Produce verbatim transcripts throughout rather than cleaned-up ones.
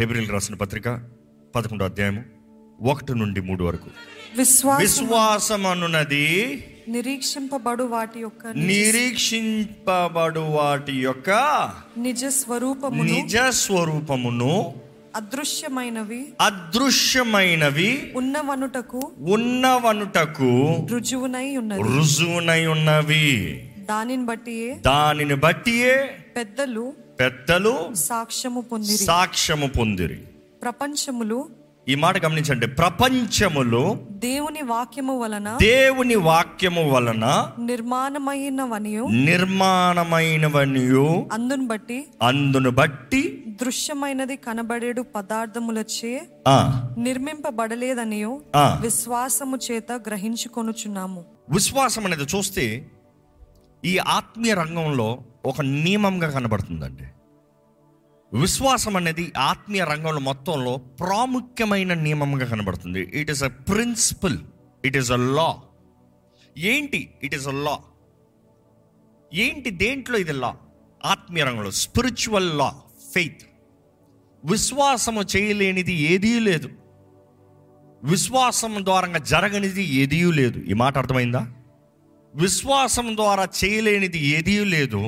హెబ్రీయులకు రాసిన పత్రిక పదకొండో అధ్యాయము ఒకటి నుండి మూడు వరకు. విశ్వాసం అనున్నది నిరీక్షింపబడు వాటి యొక్క నిరీక్షింపబడు వాటి యొక్క నిజ స్వరూపము నిజ స్వరూపమును అదృశ్యమైనవి అదృశ్యమైనవి ఉన్నవనుటకు ఉన్నవనుటకు రుజువునై ఉన్నవి రుజువునై ఉన్నవి. దానిని బట్టియే దానిని బట్టియే పెద్దలు పెద్దలు సాక్ష్యము పొందిరి సాక్ష్యము పొందిరి. ప్రపంచములు, ఈ మాట గమనించండి, ప్రపంచములు దేవుని వాక్యము వలన దేవుని వాక్యము వలన నిర్మాణమైనవనియు నిర్మాణమైనవనియు అందును బట్టి అందును బట్టి దృశ్యమైనది కనబడేడు పదార్థములచే నిర్మింపబడలేదనియు విశ్వాసము చేత గ్రహించుకొనుచున్నాము. విశ్వాసం అనేది చూస్తే ఈ ఆత్మీయ రంగంలో ఒక నియమంగా కనబడుతుందండి. విశ్వాసం అనేది ఆత్మీయ రంగంలో మొత్తంలో ప్రాముఖ్యమైన నియమంగా కనబడుతుంది. It is a principle, it is a law. ఏంటి ఇట్ ఈస్ అ లా? ఏంటి దేంట్లో ఇది లా? ఆత్మీయ రంగంలో స్పిరిచువల్ లా, ఫెయిత్. విశ్వాసము చేయలేనిది ఏదీ లేదు, విశ్వాసం ద్వారా జరగనిది ఏదీ లేదు. ఈ మాట అర్థమైందా? విశ్వాసం ద్వారా చేయలేనిది ఏదీ లేదు,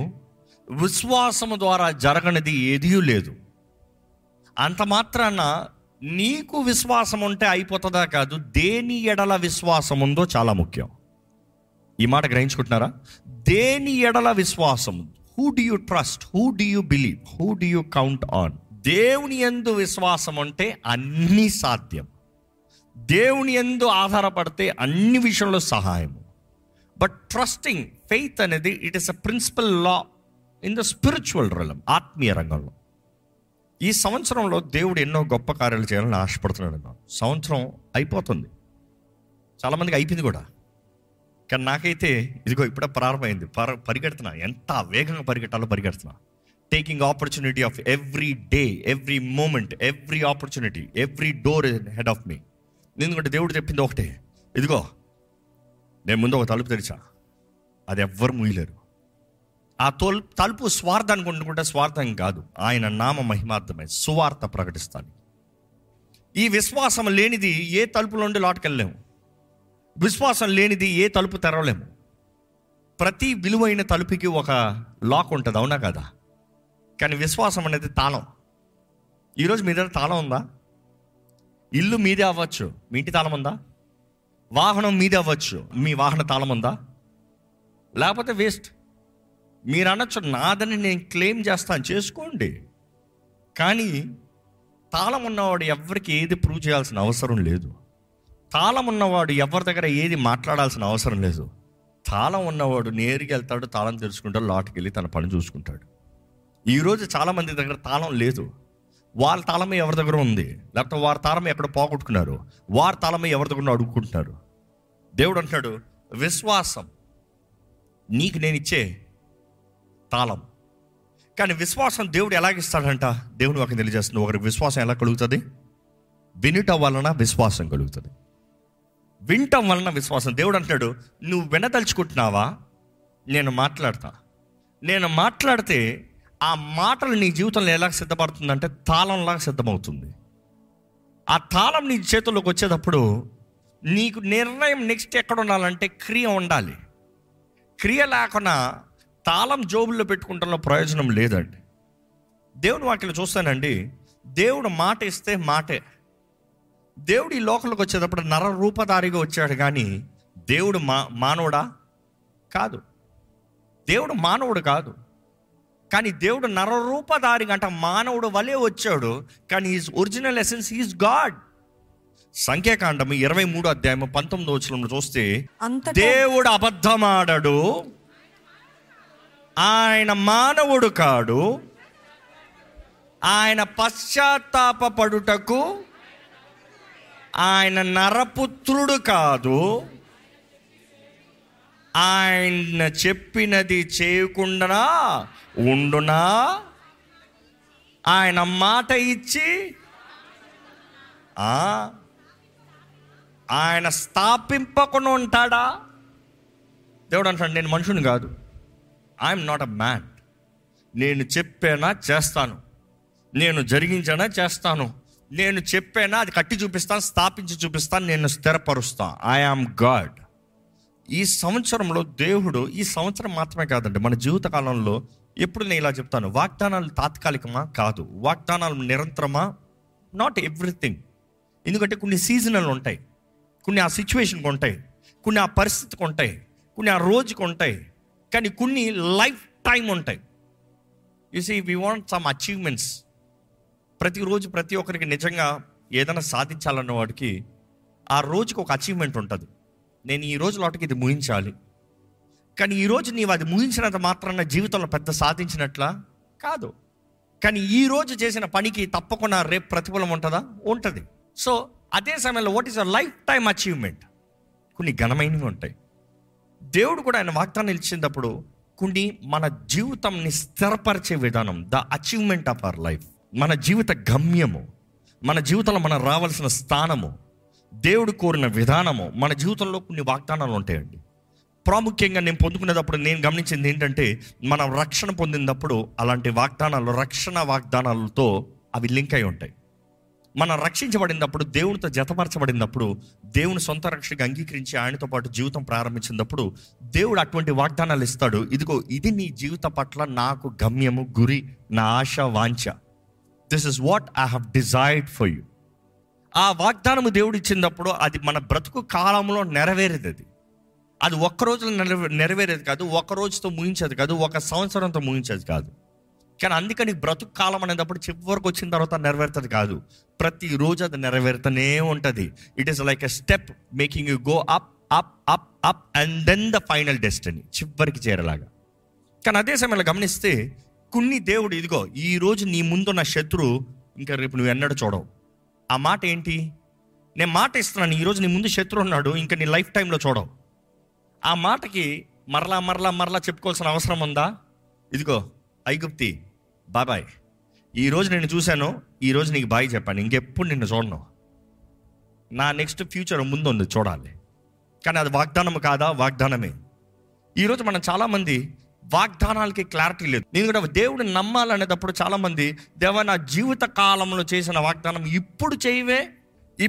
విశ్వాసము ద్వారా జరగనిది ఏదీ లేదు. అంత మాత్రాన నీకు విశ్వాసం ఉంటే అయిపోతుందా? కాదు, దేని ఎడల విశ్వాసం ఉందో చాలా ముఖ్యం. ఈ మాట గ్రహించుకుంటున్నారా? దేని ఎడల విశ్వాసం, who do you trust, who do you believe, who do you count on. దేవుని యందు విశ్వాసం ఉంటే అన్నీ సాధ్యం. దేవుని యందు ఆధారపడితే అన్ని విషయంలో సహాయము. బట్ ట్రస్టింగ్, ఫెయిత్ అనేది it is a principle law in the spiritual realm, ఆత్మీయ రంగంలో. ఈ సంవత్సరంలో దేవుడు ఎన్నో గొప్ప కార్యాలు చేయాలని ఆశపడుతున్నాడు అన్నాను. సంవత్సరం అయిపోతుంది, చాలామందికి అయిపోయింది కూడా. కానీ నాకైతే ఇదిగో ఇప్పుడే ప్రారంభమైంది. పర పరిగెడుతున్నా ఎంత వేగంగా పరిగెట్టాలో పరిగెడుతున్నా. Taking opportunity of every day, every moment, every opportunity, every door head of me. ఎందుకంటే దేవుడు చెప్పింది ఒకటే, ఇదిగో నేను ముందు ఒక తలుపు తెరిచా, అది ఎవ్వరు మూయలేరు. ఆ తోల్ తలుపు స్వార్థానికి వండుకుంటే స్వార్థం కాదు, ఆయన నామ మహిమార్థమే సువార్త ప్రకటిస్తాను. ఈ విశ్వాసం లేనిది ఏ తలుపు నుండి లోటుకెళ్ళలేము, విశ్వాసం లేనిది ఏ తలుపు తెరవలేము. ప్రతి విలువైన తలుపుకి ఒక లాక్ ఉంటుంది, అవునా కదా? కానీ విశ్వాసం అనేది తాళం. ఈరోజు మీ దగ్గర తాళం ఉందా? ఇల్లు మీదే అవ్వచ్చు, మీ ఇంటి తాళం ఉందా? వాహనం మీదే అవ్వచ్చు, మీ వాహన తాళం ఉందా? లేకపోతే వేస్ట్. మీరు అనొచ్చు నాదని నేను క్లెయిమ్ చేస్తాను, చేసుకోండి. కానీ తాళం ఉన్నవాడు ఎవరికి ఏది ప్రూవ్ చేయాల్సిన అవసరం లేదు, తాళం ఉన్నవాడు ఎవరి దగ్గర ఏది మాట్లాడాల్సిన అవసరం లేదు. తాళం ఉన్నవాడు నేరుగా వెళ్తాడు, తాళం తెరుచుకుంటాడు, లోటుకి వెళ్ళి తన పని చూసుకుంటాడు. ఈరోజు చాలామంది దగ్గర తాళం లేదు, వాళ్ళ తాళమే ఎవరి దగ్గర ఉంది, లేకపోతే వారి తాళమే ఎక్కడ పోగొట్టుకున్నారు, వారి తాళమే ఎవరి దగ్గర అడుగుకుంటున్నారు. దేవుడు అంటున్నాడు, విశ్వాసం నీకు నేను ఇచ్చే తాళం. కానీ విశ్వాసం దేవుడు ఎలాగిస్తాడంట? దేవుడు వాకి తెలియజేస్తుంది. ఒకరికి విశ్వాసం ఎలా కలుగుతుంది? వినుట వలన విశ్వాసం కలుగుతుంది, వినటం వలన విశ్వాసం. దేవుడు అంటాడు, నువ్వు వినదలుచుకుంటున్నావా, నేను మాట్లాడతా. నేను మాట్లాడితే ఆ మాటలు నీ జీవితంలో ఎలా సిద్ధపడుతుందంటే తాళంలాగా సిద్ధమవుతుంది. ఆ తాళం నీ చేతుల్లోకి వచ్చేటప్పుడు నీకు నిర్ణయం నెక్స్ట్ ఎక్కడ ఉండాలంటే క్రియ ఉండాలి. క్రియ లేకుండా తాళం జోబుల్లో పెట్టుకుంటున్న ప్రయోజనం లేదండి. దేవుడు వాటిని చూస్తానండి, దేవుడు మాట ఇస్తే మాటే. దేవుడు ఈ లోకంలోకి వచ్చేటప్పుడు నర రూపధారిగా వచ్చాడు, కానీ దేవుడు మా మానవుడా కాదు, దేవుడు మానవుడు కాదు. కానీ దేవుడు నరరూపధారి గంట మానవుడు వలే వచ్చాడు, కానీ is original essence is God. సంఖ్యాకాండం ఇరవై మూడో అధ్యాయం పంతొమ్మిదో వచనంలో చూస్తే, దేవుడు అబద్ధమాడడు, ఆయన మానవుడు కాడు, ఆయన పశ్చాత్తాపడుటకు ఆయన నరపుత్రుడు కాదు, ఆయన చెప్పినది చేయకుండా ఉండునా, ఆయన మాట ఇచ్చి ఆయన స్థాపింపకుండా ఉంటాడా? దేవుడు అంటాడు, నేను మనుషుని కాదు, ఐఎమ్ నాట్ అ మ్యాన్. నేను చెప్పేనా చేస్తాను, నేను జరిగించానా, చేస్తాను. నేను చెప్పానా, అది కట్టి చూపిస్తాను, స్థాపించి చూపిస్తాను, నేను స్థిరపరుస్తాను. I am God. ఈ సంవత్సరంలో దేవుడు, ఈ సంవత్సరం మాత్రమే కాదండి, మన జీవితకాలంలో ఎప్పుడు నేను ఇలా చెప్తాను, వాగ్దానాలు తాత్కాలికమా? కాదు. వాగ్దానాలు నిరంతరమా? Not everything. ఎందుకంటే కొన్ని సీజనల్ ఉంటాయి, కొన్ని ఆ సిచ్యువేషన్కి ఉంటాయి, కొన్ని ఆ పరిస్థితికి ఉంటాయి, కొన్ని ఆ రోజుకి ఉంటాయి, కానీ కొన్ని లైఫ్ టైం ఉంటాయి. You see, we want some achievements. ప్రతిరోజు ప్రతి ఒక్కరికి నిజంగా ఏదైనా సాధించాలన్న వాడికి ఆ రోజుకి ఒక అచీవ్మెంట్ ఉంటుంది. నేను ఈ రోజు లోటికి ఇది ముగించాలి, కానీ ఈరోజు నీవు అది ముగించినంత మాత్రాన జీవితంలో పెద్ద సాధించినట్లా కాదు. కానీ ఈరోజు చేసిన పనికి తప్పకుండా రేపు ప్రతిఫలం ఉంటుందా? ఉంటుంది. సో అదే సమయంలో what is a lifetime achievement? కొన్ని ఘనమైనవి ఉంటాయి. దేవుడు కూడా ఆయన వాగ్దానం ఇచ్చినప్పుడు కొన్ని మన జీవితంని స్థిరపరిచే విధానం, the achievement of our life, మన జీవిత గమ్యము, మన జీవితంలో మనం రావాల్సిన స్థానము, దేవుడు కోరిన విధానము, మన జీవితంలో కొన్ని వాగ్దానాలు ఉంటాయండి. ప్రాముఖ్యంగా నేను పొందుకునేటప్పుడు నేను గమనించింది ఏంటంటే, మనం రక్షణ పొందినప్పుడు అలాంటి వాగ్దానాలు, రక్షణ వాగ్దానాలతో అవి లింక్ అయి ఉంటాయి. మనం రక్షించబడినప్పుడు, దేవునితో జతపరచబడినప్పుడు, దేవుని సొంత రక్షణగా అంగీకరించి ఆయనతో పాటు జీవితం ప్రారంభించినప్పుడు దేవుడు అటువంటి వాగ్దానాలు ఇస్తాడు. ఇదిగో ఇది నీ జీవిత పట్ల నాకు గమ్యము, గురి, నా ఆశ, వాంఛ. This is what I have desired for you. ఆ వాగ్దానము దేవుడు ఇచ్చినప్పుడు అది మన బ్రతుకు కాలంలో నెరవేరేది. అది అది ఒక్కరోజులో నెరవే నెరవేరేది కాదు, ఒక రోజుతో ముగించేది కాదు, ఒక సంవత్సరంతో ముగించేది కాదు. కానీ అందుకని బ్రతుకు కాలం అనేటప్పుడు చివరికి వచ్చిన తర్వాత నెరవేరుతుంది కాదు, ప్రతిరోజు అది నెరవేరుతూనే ఉంటుంది. It is like a step making you go up up up up and then the final destiny, చివరికి చేరేలాగా. కానీ అదే సమయంలో గమనిస్తే కొన్ని దేవుడు ఇదిగో ఈరోజు నీ ముందున్న శత్రువు ఇంకా రేపు నువ్వు ఎన్నడూ చూడవు. ఆ మాట ఏంటి? నేను మాట ఇస్తున్నాను, ఈరోజు నీ ముందు శత్రువు ఉన్నాడు, ఇంకా నీ లైఫ్ టైంలో చూడవు. ఆ మాటకి మరలా మరలా మరలా చెప్పుకోవాల్సిన అవసరం ఉందా? ఇదిగో ఐగుప్తి బాబాయ్, ఈరోజు నేను చూశాను, ఈరోజు నీకు బాయ్ చెప్పాను, ఇంకెప్పుడు నిన్ను చూడను, నా నెక్స్ట్ ఫ్యూచర్ ముందు ఉంది చూడాలి. కానీ అది వాగ్దానం కాదా? వాగ్దానమే. ఈరోజు మనం చాలామంది వాగ్దానాలకి క్లారిటీ లేదు. నేను కూడా దేవుడిని నమ్మాలనేటప్పుడు చాలామంది, దేవా నా జీవిత కాలంలో చేసిన వాగ్దానం ఇప్పుడు చేయవే,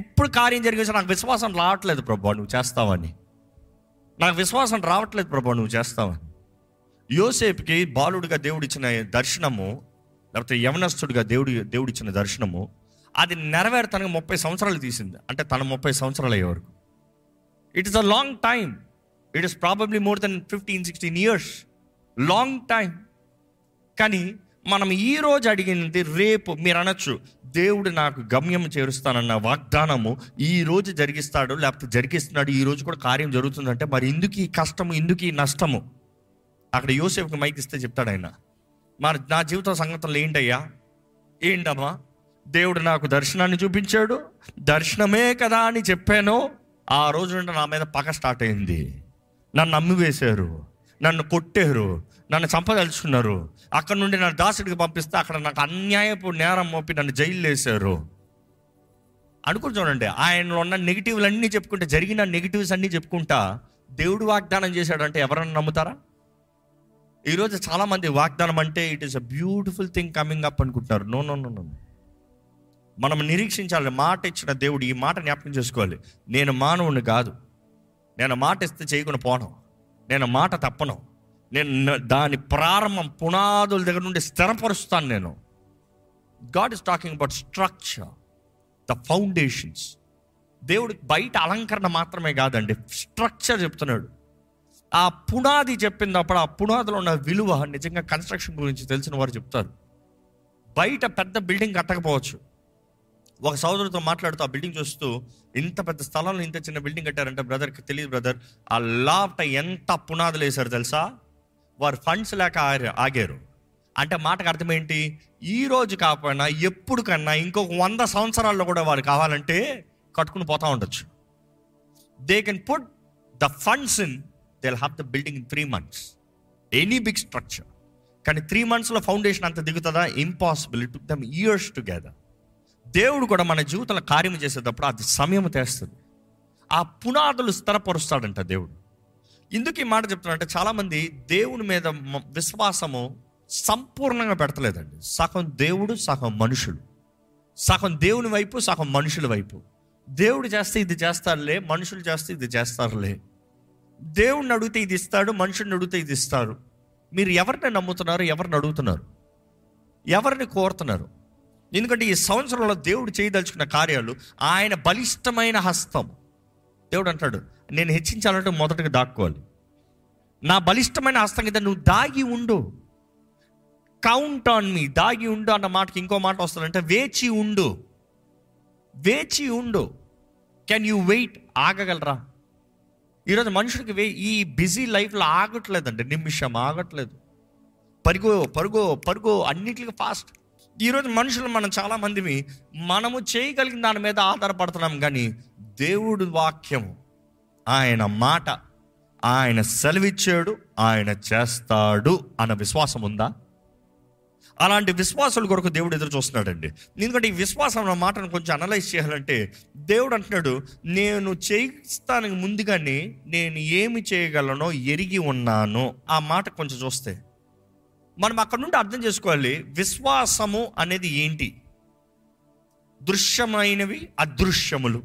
ఇప్పుడు కార్యం జరిగేసి నాకు విశ్వాసం రావట్లేదు ప్రభు నువ్వు చేస్తావని, నాకు విశ్వాసం రావట్లేదు ప్రభు నువ్వు చేస్తావని. యోసేపుకి బాలుడిగా దేవుడిచ్చిన దర్శనము, లేకపోతే యవనస్తుడిగా దేవుడి దేవుడిచ్చిన దర్శనము, అది నెరవేరు తనకు ముప్పై సంవత్సరాలు తీసింది. అంటే తన ముప్పై సంవత్సరాలు అయ్యేవరకు it is a long time. It is probably more than fifteen sixteen years, long time. కానీ మనం ఈరోజు అడిగినది రేపు, మీరు అనొచ్చు దేవుడు నాకు గమ్యం చేరుస్తానన్న వాగ్దానము ఈరోజు జరిగిస్తాడు, లేకపోతే జరిగిస్తున్నాడు, ఈరోజు కూడా కార్యం జరుగుతుందంటే మరి ఇందుకు ఈ కష్టము, ఇందుకు ఈ నష్టము? అక్కడ యోసేపుకి మైక్ ఇస్తే చెప్తాడు ఆయన, మరి నా జీవిత సంగతులు ఏంటయ్యా, ఏంటమ్మా దేవుడు నాకు దర్శనాన్ని చూపించాడు, దర్శనమే కదా అని చెప్పాను, ఆ రోజు నుండి నా మీద పగ స్టార్ట్ అయింది, నన్ను అమ్మివేశారు, నన్ను కొట్టారు, నన్ను చంపదలుచుకున్నారు, అక్కడ నుండి నన్ను దాసుడికి పంపిస్తే అక్కడ నాకు అన్యాయపు నేరం మోపి నన్ను జైల్లో వేశారు అనుకుని చూడండి. ఆయనలో ఉన్న నెగిటివ్లు అన్నీ చెప్పుకుంటే, జరిగిన నెగిటివ్స్ అన్నీ చెప్పుకుంటా దేవుడు వాగ్దానం చేశాడు అంటే ఎవరన్నా నమ్ముతారా? ఈరోజు చాలామంది వాగ్దానం అంటే it is a beautiful thing coming up అనుకుంటున్నారు. నో నో నో నో మనం నిరీక్షించాలి. మాట ఇచ్చిన దేవుడు ఈ మాట జ్ఞాపకం చేసుకోవాలి. నేను మానవుని కాదు, నేను మాట ఇస్తే చేయకుండా పోను, నేను మాట తప్పను, నేను దాని ప్రారంభం పునాదుల దగ్గర నుండి స్థిరపరుస్తాను. నేను God is talking about structure, the foundations. దేవుడు బయట అలంకరణ మాత్రమే కాదండి, స్ట్రక్చర్ చెప్తున్నాడు. ఆ పునాది చెప్పినప్పుడు ఆ పునాదిలో ఉన్న విలువ నిజంగా కన్స్ట్రక్షన్ గురించి తెలిసిన వారు చెప్తారు. బయట పెద్ద బిల్డింగ్ కట్టకపోవచ్చు. ఒక సోదరుతో మాట్లాడుతూ ఆ బిల్డింగ్ చూస్తూ, ఇంత పెద్ద స్థలంలో ఇంత చిన్న బిల్డింగ్ కట్టారంటే బ్రదర్కి తెలియదు బ్రదర్, ఆ లాప్ట ఎంత పునాదులు వేశారు తెలుసా, వారు ఫండ్స్ లేక ఆగారు. అంటే మాటకు అర్థం ఏంటి? ఈరోజు కాకపోయినా ఎప్పుడు కన్నా ఇంకొక వంద సంవత్సరాల్లో కూడా వారు కావాలంటే కట్టుకుని పోతూ ఉండొచ్చు. They can put the funds in, they will have the building in three months, any big structure. కానీ త్రీ మంత్స్లో ఫౌండేషన్ అంత దిగుతుందా? Impossible. It took them years together. దేవుడు కూడా మన జీవితంలో కార్యం చేసేటప్పుడు అది సమయం తెస్తుంది, ఆ పునాదులు స్థిరపరుస్తాడంట దేవుడు. ఇందుకు ఈ మాట చెప్తున్నాడంటే, చాలామంది దేవుని మీద విశ్వాసము సంపూర్ణంగా పెడతలేదండి. సగం దేవుడు, సగం మనుషులు, సగం దేవుని వైపు, సగం మనుషుల వైపు. దేవుడు చేస్తే ఇది చేస్తారులే, మనుషులు చేస్తే ఇది చేస్తారులే, దేవుడిని అడిగితే ఇది ఇస్తాడు, మనుషుడిని అడిగితే ఇది ఇస్తారు. మీరు ఎవరిని నమ్ముతున్నారు, ఎవరిని అడుగుతున్నారు, ఎవరిని కోరుతున్నారు? ఎందుకంటే ఈ సంవత్సరంలో దేవుడు చేయదలుచుకున్న కార్యాలు ఆయన బలిష్టమైన హస్తం. దేవుడు అంటాడు, నేను హెచ్చించాలంటే మొదటగా దాక్కోవాలి. నా బలిష్టమైన హస్తం కింద నువ్వు దాగి ఉండు. కౌంట్ ఆన్ మీ, దాగి ఉండు అన్న మాటకి ఇంకో మాట వస్తుందంటే వేచి ఉండు. వేచి ఉండు. Can you wait? ఆగగలరా? ఈరోజు మనుషుడికి వే ఈ బిజీ లైఫ్లో ఆగట్లేదండి, నిమిషం ఆగట్లేదు. పరుగో పరుగో పరుగో అన్నిటికీ ఫాస్ట్. ఈరోజు మనుషులు మనం చాలామందివి మనము చేయగలిగిన దాని మీద ఆధారపడుతున్నాం, కానీ దేవుడు వాక్యము, ఆయన మాట, ఆయన సెలవిచ్చాడు, ఆయన చేస్తాడు అన్న విశ్వాసం ఉందా? అలాంటి విశ్వాసాల కొరకు దేవుడు ఎదురు చూస్తున్నాడండి. ఎందుకంటే ఈ విశ్వాసం అన్న మాటను కొంచెం అనలైజ్ చేయాలంటే దేవుడు అంటున్నాడు, నేను చేయిస్తానికి ముందుగానే నేను ఏమి చేయగలనో ఎరిగి ఉన్నాను. ఆ మాట కొంచెం చూస్తే మనం అక్కడ నుండి అర్థం చేసుకోవాలి, విశ్వాసము అనేది ఏంటి? దృశ్యమైనవి అదృశ్యములు,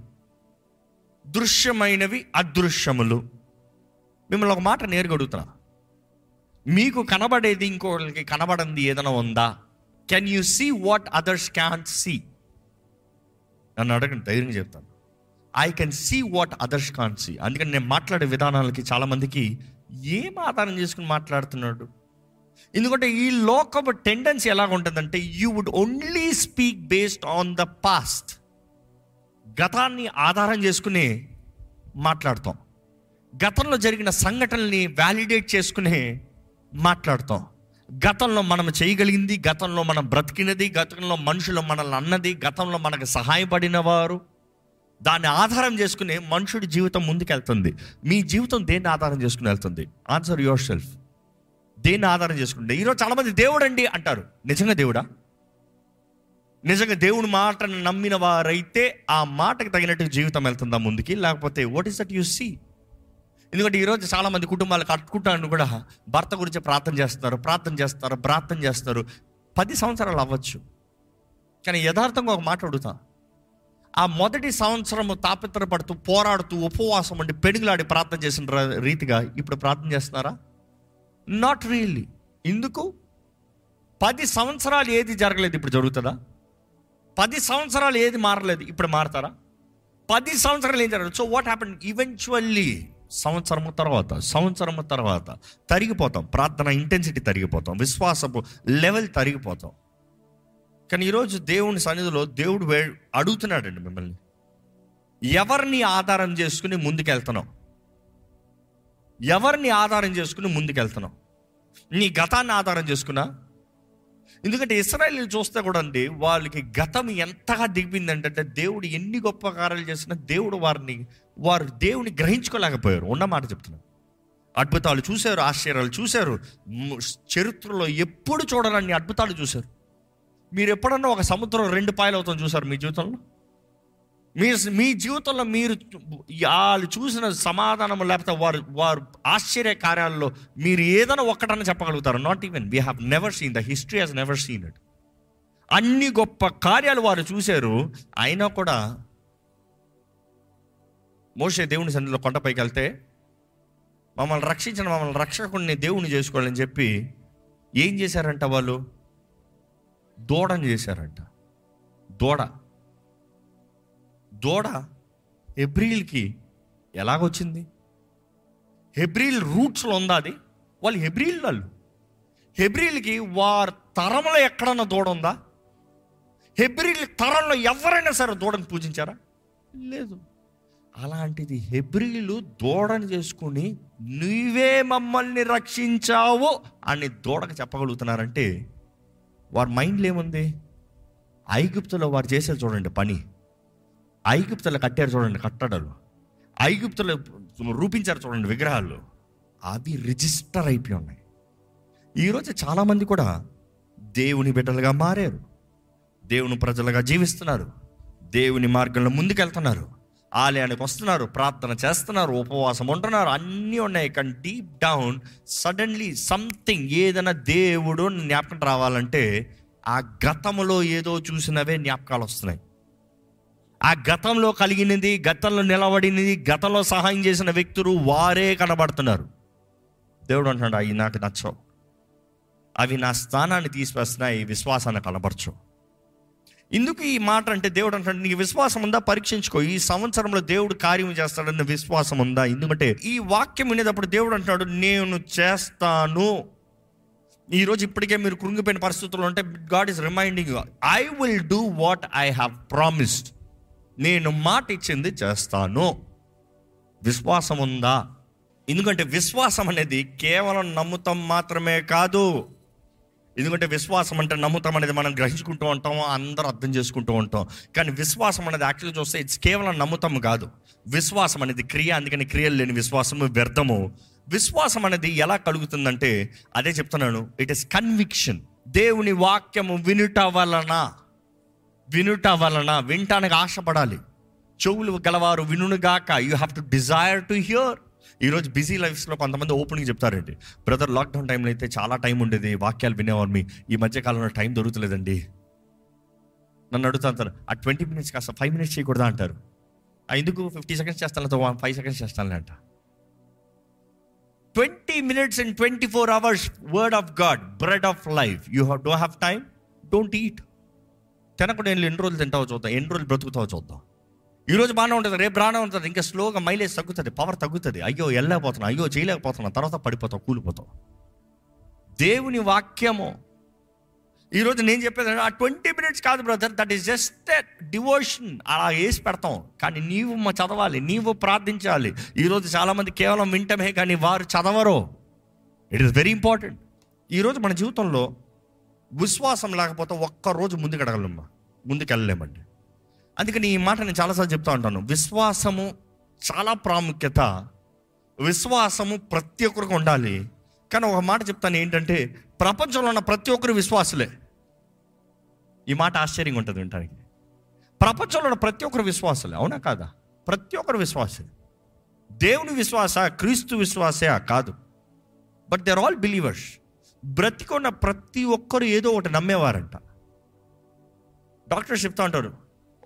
దృశ్యమైనవి అదృశ్యములు. మిమ్మల్ని ఒక మాట నేరుగా అడుగుతున్నా, మీకు కనబడేది ఇంకోళ్ళకి కనబడంది ఏదైనా ఉందా? Can you see what others can see? నన్ను అడగండి, ధైర్యంగా చెప్తాను. I can see what others can see. అందుకని నేను మాట్లాడే విధానాలకి చాలామందికి ఏం ఆధారం చేసుకుని మాట్లాడుతున్నాడు? ఎందుకంటే ఈ లోకపు టెండెన్సీ ఎలాగ ఉంటుందంటే, you would only speak based on the past. గతాన్ని ఆధారం చేసుకుని మాట్లాడతాం, గతంలో జరిగిన సంఘటనల్ని వ్యాలిడేట్ చేసుకుని మాట్లాడతాం. గతంలో మనం చేయగలిగింది, గతంలో మనం బ్రతికినది, గతంలో మనుషులు మనల్ని అన్నది, గతంలో మనకు సహాయపడిన వారు, దాన్ని ఆధారం చేసుకుని మనుషుడి జీవితం ముందుకెళ్తుంది. మీ జీవితం దేన్ని ఆధారం చేసుకుని వెళ్తుంది? Answer yourself. దేన్ని ఆధారం చేసుకుంటే ఈరోజు చాలామంది దేవుడు అండి అంటారు. నిజంగా దేవుడా? నిజంగా దేవుని మాటను నమ్మిన వారైతే ఆ మాటకు తగినట్టు జీవితం వెళ్తుందా ముందుకి? లేకపోతే what is that you see? ఎందుకంటే ఈరోజు చాలామంది కుటుంబాలు కట్టుకుంటాను కూడా భర్త గురించి ప్రార్థన చేస్తున్నారు, ప్రార్థన చేస్తారు, ప్రార్థన చేస్తారు. పది సంవత్సరాలు అవ్వచ్చు, కానీ యథార్థంగా ఒక మాట అడుగుతా, ఆ మొదటి సంవత్సరము తాపత్రపడుతూ పోరాడుతూ ఉపవాసం ఉండి పెనుగులాడి ప్రార్థన చేసిన రీతిగా ఇప్పుడు ప్రార్థన చేస్తున్నారా? Not really. ఎందుకు? పది సంవత్సరాలు ఏది జరగలేదు, ఇప్పుడు జరుగుతుందా? పది సంవత్సరాలు ఏది మారలేదు, ఇప్పుడు మారతారా? పది సంవత్సరాలు ఏం జరగలేదు. So what happen? ఈవెన్చువల్లీ సంవత్సరము తర్వాత సంవత్సరము తర్వాత తరిగిపోతాం, ప్రార్థన ఇంటెన్సిటీ తరిగిపోతాం, విశ్వాసపు లెవెల్ తరిగిపోతాం. కానీ ఈరోజు దేవుని సన్నిధిలో దేవుడు అడుగుతున్నాడండి మిమ్మల్ని, ఎవరిని ఆధారం చేసుకుని ముందుకెళ్తున్నాం? ఎవరిని ఆధారం చేసుకుని ముందుకెళ్తున్నాం? నీ గతాన్ని ఆధారం చేసుకున్నా? ఎందుకంటే ఇశ్రాయేలు చూస్తే కూడా అండి, వాళ్ళకి గతం ఎంతగా దిగిపోయిందంటే దేవుడు ఎన్ని గొప్ప కార్యాలు చేసినా దేవుడు వారిని వారు దేవుని గ్రహించుకోలేకపోయారు. ఉన్నమాట చెప్తున్నారు. అద్భుతాలు చూశారు, ఆశ్చర్యాలు చూశారు, చరిత్రలో ఎప్పుడు చూడాలని అద్భుతాలు చూశారు. మీరు ఎప్పుడన్నా ఒక సముద్రం రెండు పాయలు అవుతాం చూసారు మీ జీవితంలో? మీ మీ జీవితంలో మీరు వాళ్ళు చూసిన సమాధానం, లేకపోతే వారు వారు ఆశ్చర్య కార్యాల్లో మీరు ఏదైనా ఒక్కటన్నా చెప్పగలుగుతారు? Not even. We have never seen, the history has never seen it. అన్ని గొప్ప కార్యాలు వారు చూశారు, అయినా కూడా మోషే దేవుని సన్నిధిలో కొండపైకి వెళ్తే మమ్మల్ని రక్షించిన మమ్మల్ని రక్షకుడిని దేవుని చేసుకోవాలని చెప్పి ఏం చేశారంట? వాళ్ళు దూడని చేశారంట. దూడ దూడ హెబ్రిల్కి ఎలాగొచ్చింది? హెబ్రిల్ రూట్స్లో ఉందా అది? వాళ్ళు హెబ్రిల్ వాళ్ళు హెబ్రిల్కి వారి తరంలో ఎక్కడన్నా దూడ ఉందా? హెబ్రిల్ తరంలో ఎవరైనా సరే దూడని పూజించారా? లేదు. అలాంటిది హెబ్రిలు దూడని చేసుకుని నువ్వే మమ్మల్ని రక్షించావు అని దూడకు చెప్పగలుగుతున్నారంటే వారి మైండ్లో ఏముంది? ఐగుప్తులో వారు చేసేది చూడండి పని, ఐగుప్తులు కట్టారు చూడండి కట్టడాలు, ఐగుప్తులు రూపించారు చూడండి విగ్రహాలు, అవి రిజిస్టర్ అయిపోయి ఉన్నాయి. ఈరోజు చాలామంది కూడా దేవుని బిడ్డలుగా మారారు, దేవుని ప్రజలుగా జీవిస్తున్నారు, దేవుని మార్గంలో ముందుకెళ్తున్నారు, ఆలయానికి వస్తున్నారు, ప్రార్థన చేస్తున్నారు, ఉపవాసం ఉంటున్నారు, అన్నీ ఉన్నాయి. కానీ డీప్ డౌన్ సడన్లీ సంథింగ్, ఏదైనా దేవుడు జ్ఞాపకం రావాలంటే ఆ గతంలో ఏదో చూసినవే జ్ఞాపకాలు వస్తున్నాయి. ఆ గతంలో కలిగినది, గతంలో నిలబడినది, గతంలో సహాయం చేసిన వ్యక్తులు వారే కనబడుతున్నారు. దేవుడు అంటున్నాడు, అవి నాకు నచ్చవు, అవి నా స్థానాన్ని తీసివేస్తున్నాయి, విశ్వాసాన్ని కనబరచు. ఎందుకు ఈ మాట అంటే, దేవుడు అంటున్నాడు, నీకు విశ్వాసం ఉందా పరీక్షించుకో, ఈ సంవత్సరంలో దేవుడు కార్యం చేస్తాడన్న విశ్వాసం ఉందా. ఎందుకంటే ఈ వాక్యం వినేటప్పుడు దేవుడు అంటున్నాడు, నేను చేస్తాను. ఈరోజు ఇప్పటికే మీరు కృంగిపోయిన పరిస్థితుల్లో ఉంటే God is reminding, I will do what I have promised, నేను మాట ఇచ్చింది చేస్తాను. విశ్వాసం ఉందా? ఎందుకంటే విశ్వాసం అనేది కేవలం నమ్ముతాం మాత్రమే కాదు. ఎందుకంటే విశ్వాసం అంటే నమ్ముతాం అనేది మనం గ్రహించుకుంటూ ఉంటాం, అందరూ అర్థం చేసుకుంటూ ఉంటాం. కానీ విశ్వాసం అనేది యాక్చువల్గా చూస్తే ఇట్స్ కేవలం నమ్ముతాం కాదు, విశ్వాసం అనేది క్రియ. అందుకని క్రియలు లేని విశ్వాసము వ్యర్థము. విశ్వాసం అనేది ఎలా కలుగుతుందంటే, అదే చెప్తున్నాను, ఇట్ ఈస్ కన్విక్షన్. దేవుని వాక్యము వినుట వలన, వినుట వలన వినటానికి ఆశపడాలి. చెవులు గలవారు వినుగాక, you have to desire to hear. ఈరోజు బిజీ లైఫ్స్లో కొంతమంది ఓపెనింగ్ చెప్తారండి, బ్రదర్ లాక్డౌన్ టైంలో అయితే చాలా టైం ఉండేది వాక్యాలు వినేవారు, మీ ఈ మధ్యకాలంలో టైం దొరుకుతలేదండి. నన్ను అడుగుతా అంటారు, ఆ ట్వంటీ మినిట్స్ కాస్త ఫైవ్ మినిట్స్ చేయకూడదా అంటారు. ఎందుకు? ఫిఫ్టీ సెకండ్స్ చేస్తాను, ఫైవ్ సెకండ్స్ చేస్తానులే అంట. Twenty minutes and twenty four hours word of God, bread of life. You don't have time, don't eat. తినకుండా ఎన్ని రోజులు తింటావో చూద్దాం, ఎన్ని రోజులు బ్రతుకుతావో చూద్దాం. ఈరోజు బాగానే ఉంటుంది, రేపు రానే ఉంటుంది, ఇంకా స్లోగా మైలేజ్ తగ్గుతుంది, పవర్ తగ్గుతుంది, అయ్యో వెళ్ళలేకపోతున్నా, అయ్యో చేయలేకపోతున్నా, తర్వాత పడిపోతావు, కూలిపోతావు. దేవుని వాక్యము ఈరోజు నేను చెప్పేది ఆ ట్వంటీ మినిట్స్ కాదు brother, that is just devotion, అలా వేసి పెడతాం. కానీ నీవు చదవాలి, నీవు ప్రార్థించాలి. ఈరోజు చాలామంది కేవలం వింటమే కానీ వారు చదవరు. It is very important. ఈరోజు మన జీవితంలో విశ్వాసం లేకపోతే ఒక్కరోజు ముందుకెడగలమ్మా, ముందుకెళ్ళలేమండి. అందుకని ఈ మాట నేను చాలాసార్లు చెప్తా ఉంటాను, విశ్వాసము చాలా ప్రాముఖ్యత, విశ్వాసము ప్రతి ఒక్కరికి ఉండాలి. కానీ ఒక మాట చెప్తాను ఏంటంటే, ప్రపంచంలో ఉన్న ప్రతి ఒక్కరు విశ్వాసులే. ఈ మాట ఆశ్చర్యంగా ఉంటుంది వినటానికి. ప్రపంచంలో ఉన్న ప్రతి ఒక్కరు విశ్వాసులే, అవునా కాదా? ప్రతి ఒక్కరు విశ్వాసే. దేవుని విశ్వాస, క్రీస్తు విశ్వాసే కాదు, but they are all believers. బ్రతికున్న ప్రతి ఒక్కరు ఏదో ఒకటి నమ్మేవారంట. డాక్టర్స్ చెప్తా ఉంటారు,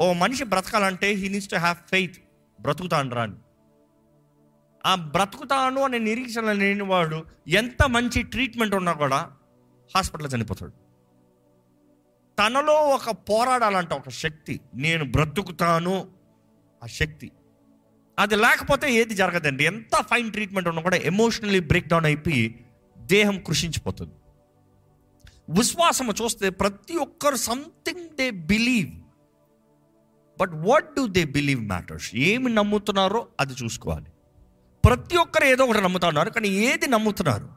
ఓ మనిషి బ్రతకాలంటే he needs to have faith, బ్రతుకుతాను రాని. ఆ బ్రతుకుతాను అనే నిరీక్షణ లేని వాడు ఎంత మంచి ట్రీట్మెంట్ ఉన్నా కూడా హాస్పిటల్లో చనిపోతాడు. తనలో ఒక పోరాడాలంట ఒక శక్తి, నేను బ్రతుకుతాను, ఆ శక్తి అది లేకపోతే ఏది జరగదండి. ఎంత ఫైన్ ట్రీట్మెంట్ ఉన్నా కూడా ఎమోషనల్లీ బ్రేక్ డౌన్ అయిపోయి దేహం కృషించిపోతుంది. విశ్వాసము చూస్తే ప్రతి ఒక్కరు something they believe, but what do they believe matters. ఏమి నమ్ముతున్నారో అది చూసుకోవాలి. ప్రతి ఒక్కరు ఏదో ఒకటి నమ్ముతున్నారు, కానీ ఏది నమ్ముతున్నారు,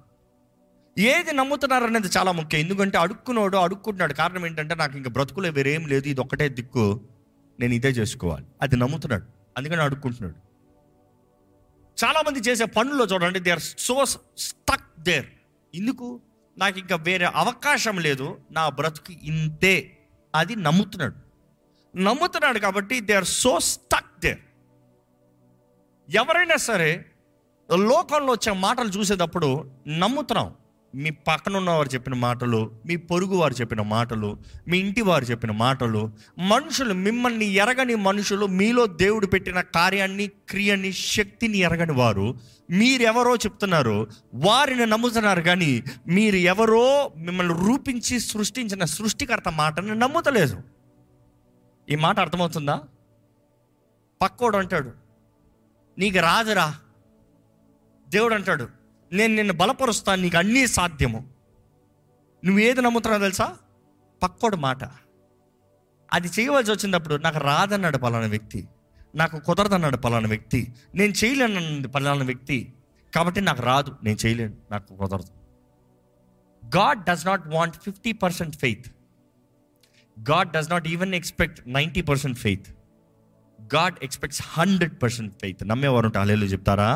ఏది నమ్ముతున్నారు అనేది చాలా ముఖ్యం. ఎందుకంటే అడుక్కున్నాడు అడుక్కుంటున్నాడు, కారణం ఏంటంటే నాకు ఇంకా బ్రతుకులే వేరేం లేదు, ఇది ఒకటే దిక్కు, నేను ఇదే చేసుకోవాలి, అది నమ్ముతున్నాడు, అందుకని అడుక్కుంటున్నాడు. చాలామంది చేసే పనుల్లో చూడండి, they are so stuck there. ఎందుకు? నాకు ఇంకా వేరే అవకాశం లేదు, నా బ్రతుకు ఇంతే, అది నమ్ముతున్నాడు. నమ్ముతున్నాడు కాబట్టి they are so stuck there. ఎవరైనా సరే లోకంలో వచ్చే మాటలు చూసేటప్పుడు నమ్ముతున్నాం. మీ పక్కనున్నవారు చెప్పిన మాటలు, మీ పొరుగు వారు చెప్పిన మాటలు, మీ ఇంటి వారు చెప్పిన మాటలు, మనుషులు మిమ్మల్ని ఎరగని మనుషులు, మీలో దేవుడు పెట్టిన కార్యాన్ని, క్రియని, శక్తిని ఎరగని వారు మీరెవరో చెప్తున్నారు, వారిని నమ్ముతున్నారు. కానీ మీరు ఎవరో మిమ్మల్ని రూపించి సృష్టించిన సృష్టికర్త మాటని నమ్ముతలేదు. ఈ మాట అర్థమవుతుందా? పక్కోడు అంటాడు, నీకు రాదురా. దేవుడు అంటాడు, నేను నిన్ను బలపరుస్తాను, నీకు అన్నీ సాధ్యము. నువ్వేది నమ్ముతున్నావు తెలుసా? పక్కోడు మాట. అది చేయవలసి వచ్చినప్పుడు నాకు రాదన్నాడు పలానా వ్యక్తి, నాకు కుదరదన్నాడు పలానా వ్యక్తి, నేను చేయలేనన్నాడు పలానా వ్యక్తి, కాబట్టి నాకు రాదు, నేను చేయలేను, నాకు కుదరదు. God does not want fifty percent faith. God does not even expect ninety percent faith. God expects hundred percent faith. నమ్మేవారు ఉంటే హల్లెలూయా చెప్తారా?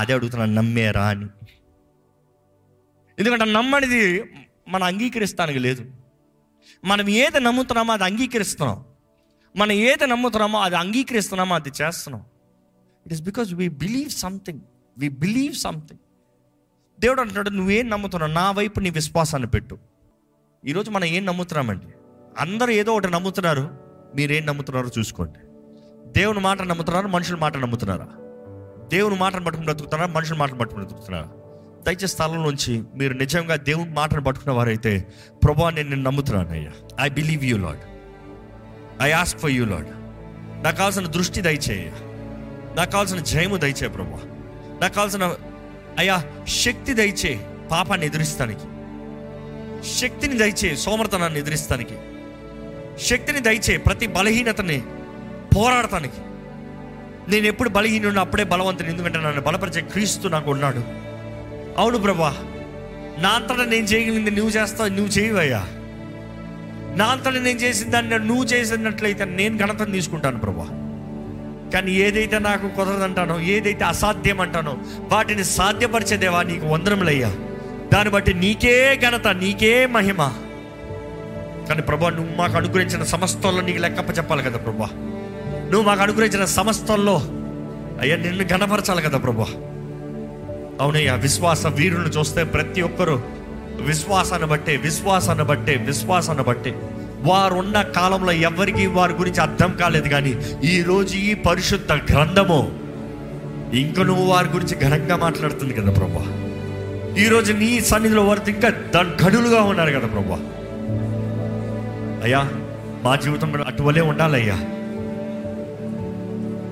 అదే అడుగుతున్నాను, నమ్మేరా అని. ఎందుకంటే నమ్మనిది మనం అంగీకరిస్తానికి లేదు. మనం ఏది నమ్ముతున్నామో అది అంగీకరిస్తున్నాం. మనం ఏది నమ్ముతున్నామో అది అంగీకరిస్తున్నామో అది చేస్తున్నాం. It is because we believe something we believe something దేవుడు అంటున్నాడు, నువ్వేం నమ్ముతున్నావు నా వైపు నీ విశ్వాసాన్ని పెట్టు. ఈరోజు మనం ఏం నమ్ముతున్నామండి? అందరూ ఏదో ఒకటి నమ్ముతున్నారు, మీరేం నమ్ముతున్నారో చూసుకోండి. దేవుని మాట నమ్ముతున్నారా, మనుషుల మాట నమ్ముతున్నారా? దేవుని మాటను పట్టుకుని బ్రతుకుతున్నారా, మనుషుల మాటను పట్టుకుని బ్రతుకుతున్నారా? దయచేసి స్థలం నుంచి మీరు నిజంగా దేవుని మాటను పట్టుకున్న వారైతే, ప్రభువా నేను నిన్ను నమ్ముతున్నాను అయ్యా, I believe you Lord, I ask for you Lord, నాకు కావాల్సిన దృష్టి దయచేయ, నాకు కావాల్సిన జయము దయచేయ ప్రభువా, నాకు కావాల్సిన అయ్యా శక్తి దయచే పాపాన్ని ఎదిరిస్తానికి, శక్తిని దయచే సోమర్తనాన్ని ఎదిరిస్తానికి, శక్తిని దయచే ప్రతి బలహీనతని పోరాడటానికి. నేను ఎప్పుడు బలహీనున్నా అప్పుడే బలవంతుని, ఎందుకంటే నన్ను బలపరిచే క్రీస్తు నాకు ఉన్నాడు. అవును ప్రభా, నా అంతటా నేను చేయగలిగింది నువ్వు చేస్తావు, నువ్వు చేయవయ్యా. నా అంతటా నేను చేసిన దాన్ని నువ్వు చేసినట్లయితే నేను ఘనతను తీసుకుంటాను ప్రభా. కానీ ఏదైతే నాకు కుదరదంటానో, ఏదైతే అసాధ్యం అంటానో వాటిని సాధ్యపరిచేదేవా నీకు వందనములయ్యా. దాన్ని బట్టి నీకే ఘనత, నీకే మహిమ. కానీ ప్రభా నువ్వు మాకు అనుగ్రహించిన సమస్తల్లో నీకు లెక్కప్ప చెప్పాలి కదా ప్రభా, నువ్వు మాకు అనుగ్రహించిన సమస్తల్లో అయ్యా నిన్ను ఘనపరచాలి కదా ప్రభా. అవునయ్యా, విశ్వాస వీరులను చూస్తే ప్రతి ఒక్కరూ విశ్వాసాన్ని బట్టే విశ్వాసాన్ని బట్టే విశ్వాసాన్ని బట్టే వారున్న కాలంలో ఎవరికి వారి గురించి అర్థం కాలేదు, కానీ ఈరోజు ఈ పరిశుద్ధ గ్రంథము ఇంక నువ్వు వారి గురించి ఘనంగా మాట్లాడుతుంది కదా ప్రభా. ఈరోజు నీ సన్నిధిలో వారితో ఇంకా గడులుగా ఉన్నారు కదా ప్రభా. అయ్యా మా జీవితంలో అటువలే ఉండాలయ్యా,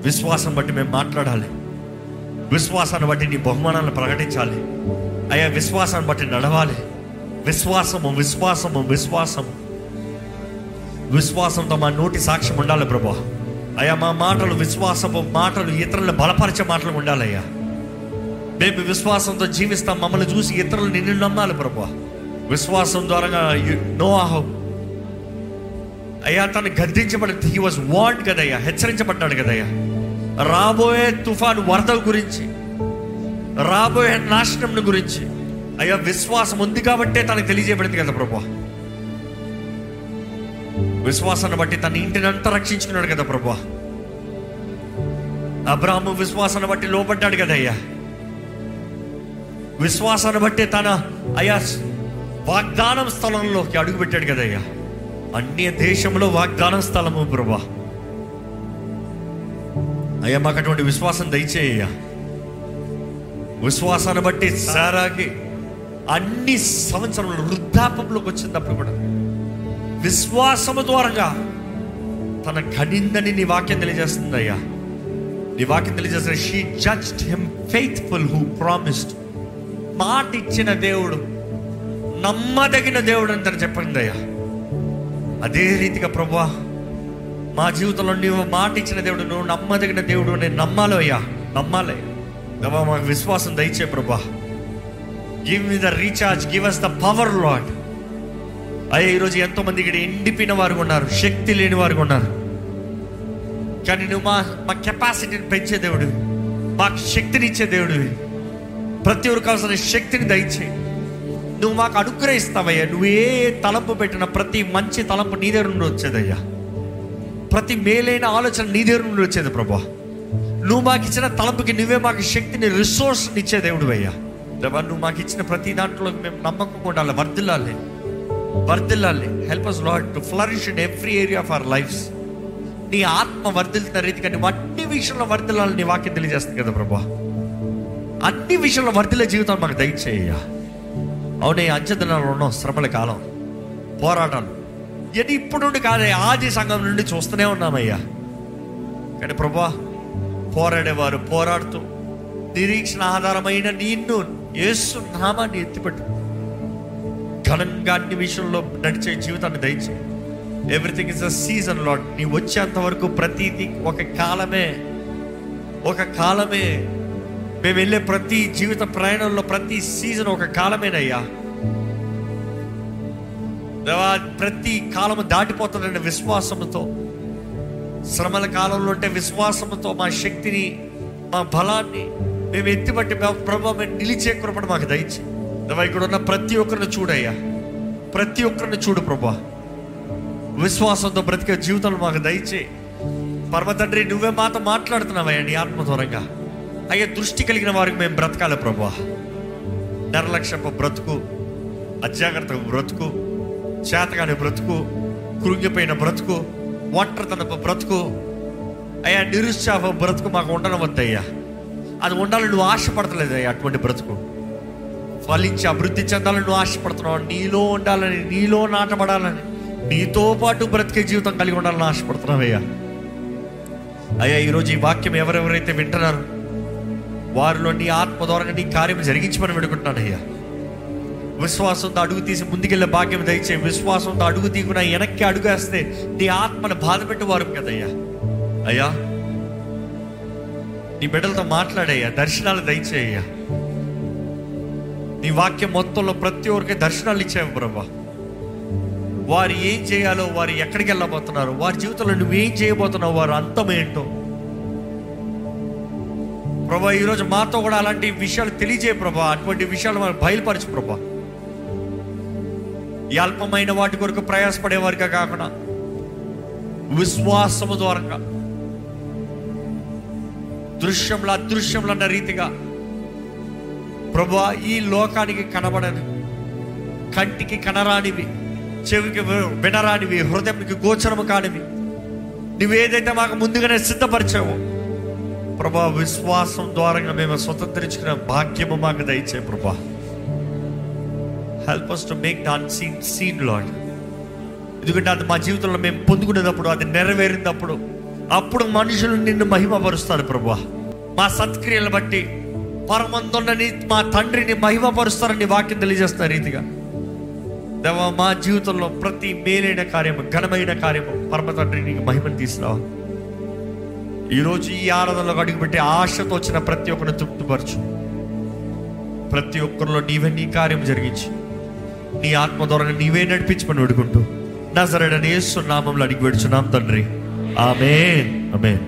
విశ్వాసం బట్టి మేము మాట్లాడాలి, విశ్వాసాన్ని బట్టి నీ బహుమానాలను ప్రకటించాలి అయ్యా, విశ్వాసాన్ని బట్టి నడవాలి. విశ్వాసము విశ్వాసము విశ్వాసము విశ్వాసంతో మా నోటి సాక్ష్యం ఉండాలి ప్రభా. అయ్యా మా మాటలు విశ్వాసపు మాటలు, ఇతరులను బలపరిచే మాటలు ఉండాలయ్యా. మేము విశ్వాసంతో జీవిస్తాం, మమ్మల్ని చూసి ఇతరులు నిన్ను నమ్మాలి ప్రభా. విశ్వాసం ద్వారా నోవాహు అయ్యా తను గద్దించబడి హీ వాజ్ వార్న్డ్ కదయ్యా, హెచ్చరించబడ్డాడు కదయ్యా. రాబోయే తుఫాను వరద గురించి, రాబోయే నాశనం గురించి అయ్యా విశ్వాసం ఉంది కాబట్టే తనకు తెలియజేయబడింది కదా ప్రభా. విశ్వాసాన్ని బట్టి తన ఇంటిని అంతా రక్షించుకున్నాడు కదా ప్రభా. అబ్రాహాము విశ్వాసాన్ని బట్టి లోబడ్డాడు కదా అయ్యా. విశ్వాసాన్ని బట్టి తన అయ్యా వాగ్దానం స్థలంలోకి అడుగుపెట్టాడు కదా అయ్యా. అన్య దేశంలో వాగ్దానం స్థలము ప్రభా. అయ్యా మాకు అటువంటి విశ్వాసం దయచేయ్యా. విశ్వాసాన్ని బట్టి సారాకి అన్ని సంవత్సరంలో వృద్ధాపంలోకి వచ్చినప్పుడు కూడా విశ్వాసము ద్వారంగా తన ఘనిందని నీ వాక్యం తెలియజేస్తుంది అయ్యా. నీ వాక్యం తెలియజేస్తున్న she judged him faithful who promised, మాట ఇచ్చిన దేవుడు నమ్మదగిన దేవుడు అని తను చెప్పింది అయ్యా. అదే రీతిగా ప్రభువా మా జీవితంలో నువ్వు మాట ఇచ్చిన దేవుడు, నువ్వు నమ్మదగిన దేవుడు, నేను నమ్మాలో అయ్యా, నమ్మాలి ప్రభా. మాకు విశ్వాసం దయచే ప్రభా. Give me the recharge, give us the power Lord. అయ్యా ఈరోజు ఎంతోమంది ఇక్కడ ఎండిపోయిన వారు ఉన్నారు, శక్తి లేని వారు ఉన్నారు, కానీ నువ్వు మా మా కెపాసిటీని పెంచే దేవుడు, మాకు శక్తిని ఇచ్చే దేవుడు. ప్రతి ఒక్కరికి అవసరమైన శక్తిని దయచేయి. నువ్వు మాకు అనుగ్రహిస్తావయ్యా. నువ్వు ఏ తలంపు పెట్టినా ప్రతి మంచి తలంపు నీ దగ్గర నుండి వచ్చేదయ్యా, ప్రతి మేలైన ఆలోచన నీ దగ్గర నుండి వచ్చేది ప్రభా. నువ్వు మాకు ఇచ్చిన తలంపుకి నువ్వే మాకు శక్తిని, రిసోర్స్ని ఇచ్చే దేవుడు అయ్యా. నువ్వు మాకు ఇచ్చిన ప్రతి దాంట్లో మేము నమ్మకం ఉండాలి, వర్ధిల్లాలి వర్ధిల్లాలి. Help us Lord to flourish in every area of our lives. నీ ఆత్మ వర్ధిల్లిన రీతిగా నువ్వు అన్ని విషయంలో వర్ధిల్లాలని నీ వాక్యం తెలియజేస్తుంది కదా ప్రభా. అన్ని విషయంలో వర్ధిల్లే జీవితాన్ని మాకు దయచేయ్యా. అవునే అంచదనాలు ఉన్నాం, శ్రమల కాలం, పోరాటాలు ఎన్ని ఇప్పుడు నుండి కాదే ఆది సంఘం నుండి చూస్తూనే ఉన్నామయ్యా. కానీ ప్రభా పోరాడేవారు పోరాడుతూ నిరీక్షణ ఆధారమైన నిన్ను యేసు నామాన్ని ఎత్తిపెట్టు, ఘనంగా అన్ని విషయంలో నడిచే జీవితాన్ని దయచేయి. Everything is a season Lord. నీ వచ్చేంత వరకు ప్రతిదీ ఒక కాలమే, ఒక కాలమే. మేము వెళ్ళే ప్రతి జీవిత ప్రయాణంలో ప్రతి సీజన్ ఒక కాలమేనయ్యా. ప్రతి కాలము దాటిపోతుందనే విశ్వాసంతో, శ్రమల కాలంలో ఉంటే విశ్వాసంతో మా శక్తిని, మా బలాన్ని మేము ఎత్తిపట్టి ప్రభావం నిలిచే కృపను మాకు దయచేయి. ఇక్కడ ఉన్న ప్రతి ఒక్కరిని చూడయ్యా, ప్రతి ఒక్కరిని చూడు ప్రభా. విశ్వాసంతో బ్రతికే జీవితంలో మాకు దయచేయి. పరమ తండ్రి, నువ్వే మాతో మాట్లాడుతున్నావయ్యా నీ ఆత్మ దూరంగా. అయ్యా, దృష్టి కలిగిన వారికి మేము బ్రతకాలి ప్రభువా. నిర్లక్ష్యపు బ్రతుకు, అజాగ్రత్తకు బ్రతుకు, చేతగాని బ్రతుకు, కృంగిపోయిన బ్రతుకు, ఒంటరితనపు బ్రతుకు, అయ్యా నిరుత్సాహ బ్రతుకు మాకు ఉండడం వద్దయ్యా. అది ఉండాలని నువ్వు ఆశపడతలేదు అయ్యా. అటువంటి బ్రతుకు ఫలించి అభివృద్ధి చెందాలని నువ్వు ఆశపడుతున్నావు. నీలో ఉండాలని, నీలో నాటబడాలని, నీతో పాటు బ్రతికే జీవితం కలిగి ఉండాలని ఆశపడుతున్నావయ్యా. అయ్యా, ఈరోజు ఈ వాక్యం ఎవరెవరైతే వింటున్నారు వారిలో నీ ఆత్మ ద్వారా నీ కార్యం జరిగించమని వేడుకుంటున్నానయ్యా. విశ్వాసంతో అడుగు తీసి ముందుకెళ్ళే భాగ్యం దయచేయి. విశ్వాసంతో అడుగు తీకున్నా వెనక్కి అడుగేస్తే నీ ఆత్మను బాధ పెట్టేవారు కదయ్యా. అయ్యా, నీ బిడ్డలతో మాట్లాడయ్యా, దర్శనాలు దయచేయ్యా. నీ వాక్యం మొత్తంలో ప్రతి ఒక్కరికి దర్శనాలు ఇచ్చావు ప్రభువా. వారు ఏం చేయాలో, వారు ఎక్కడికి వెళ్ళబోతున్నారు, వారి జీవితంలో నువ్వేం చేయబోతున్నావు, వారు అంతం ఏంటో ప్రభా ఈరోజు మాతో కూడా అలాంటి విషయాలు తెలియజేయ ప్రభా. అటువంటి విషయాలు మనం బయలుపరచు ప్రభా. ఈ అల్పమైన వాటి కొరకు ప్రయాసపడేవారిగా కాకుండా విశ్వాసము ద్వారా దృశ్యంలో అదృశ్యంలో అన్న రీతిగా ప్రభా ఈ లోకానికి కనబడని, కంటికి కనరానివి, చెవికి వినరానివి, హృదయానికి గోచరము కానివి నువ్వేదైతే మాకు ముందుగానే సిద్ధపరిచావో ప్రభా విశ్వాసం ద్వారా మేము స్వతంత్రించుకున్న భాగ్యము మాకు దయచే ప్రభా. Help us to make the unseen seen Lord. ఎందుకంటే అది మా జీవితంలో మేము పొందుకునేటప్పుడు, అది నెరవేరినప్పుడు, అప్పుడు మనుషులు నిన్ను మహిమపరుస్తారు ప్రభా. మా సత్క్రియలు బట్టి పరమందున్నని మా తండ్రిని మహిమపరుస్తారని వాక్యం తెలియజేస్తున్న రీతిగా దేవా మా జీవితంలో ప్రతి మేలైన కార్యము, ఘనమైన కార్యము పరమ తండ్రిని మహిమను తీసుకురావా. ఈరోజు ఈ ఆరాధనలో అడుగుపెట్టి ఆశతో వచ్చిన ప్రతి ఒక్కరిని తృప్తిపరచు. ప్రతి ఒక్కరిలో నీవే నీ కార్యం జరిగించి నీ ఆత్మ ద్వారా నీవే నడిపించమని వేడుకుంటూ నజరేయుడైన యేసు నామములో అడిగి వేడుచున్నాం తండ్రి. ఆమేన్, ఆమేన్.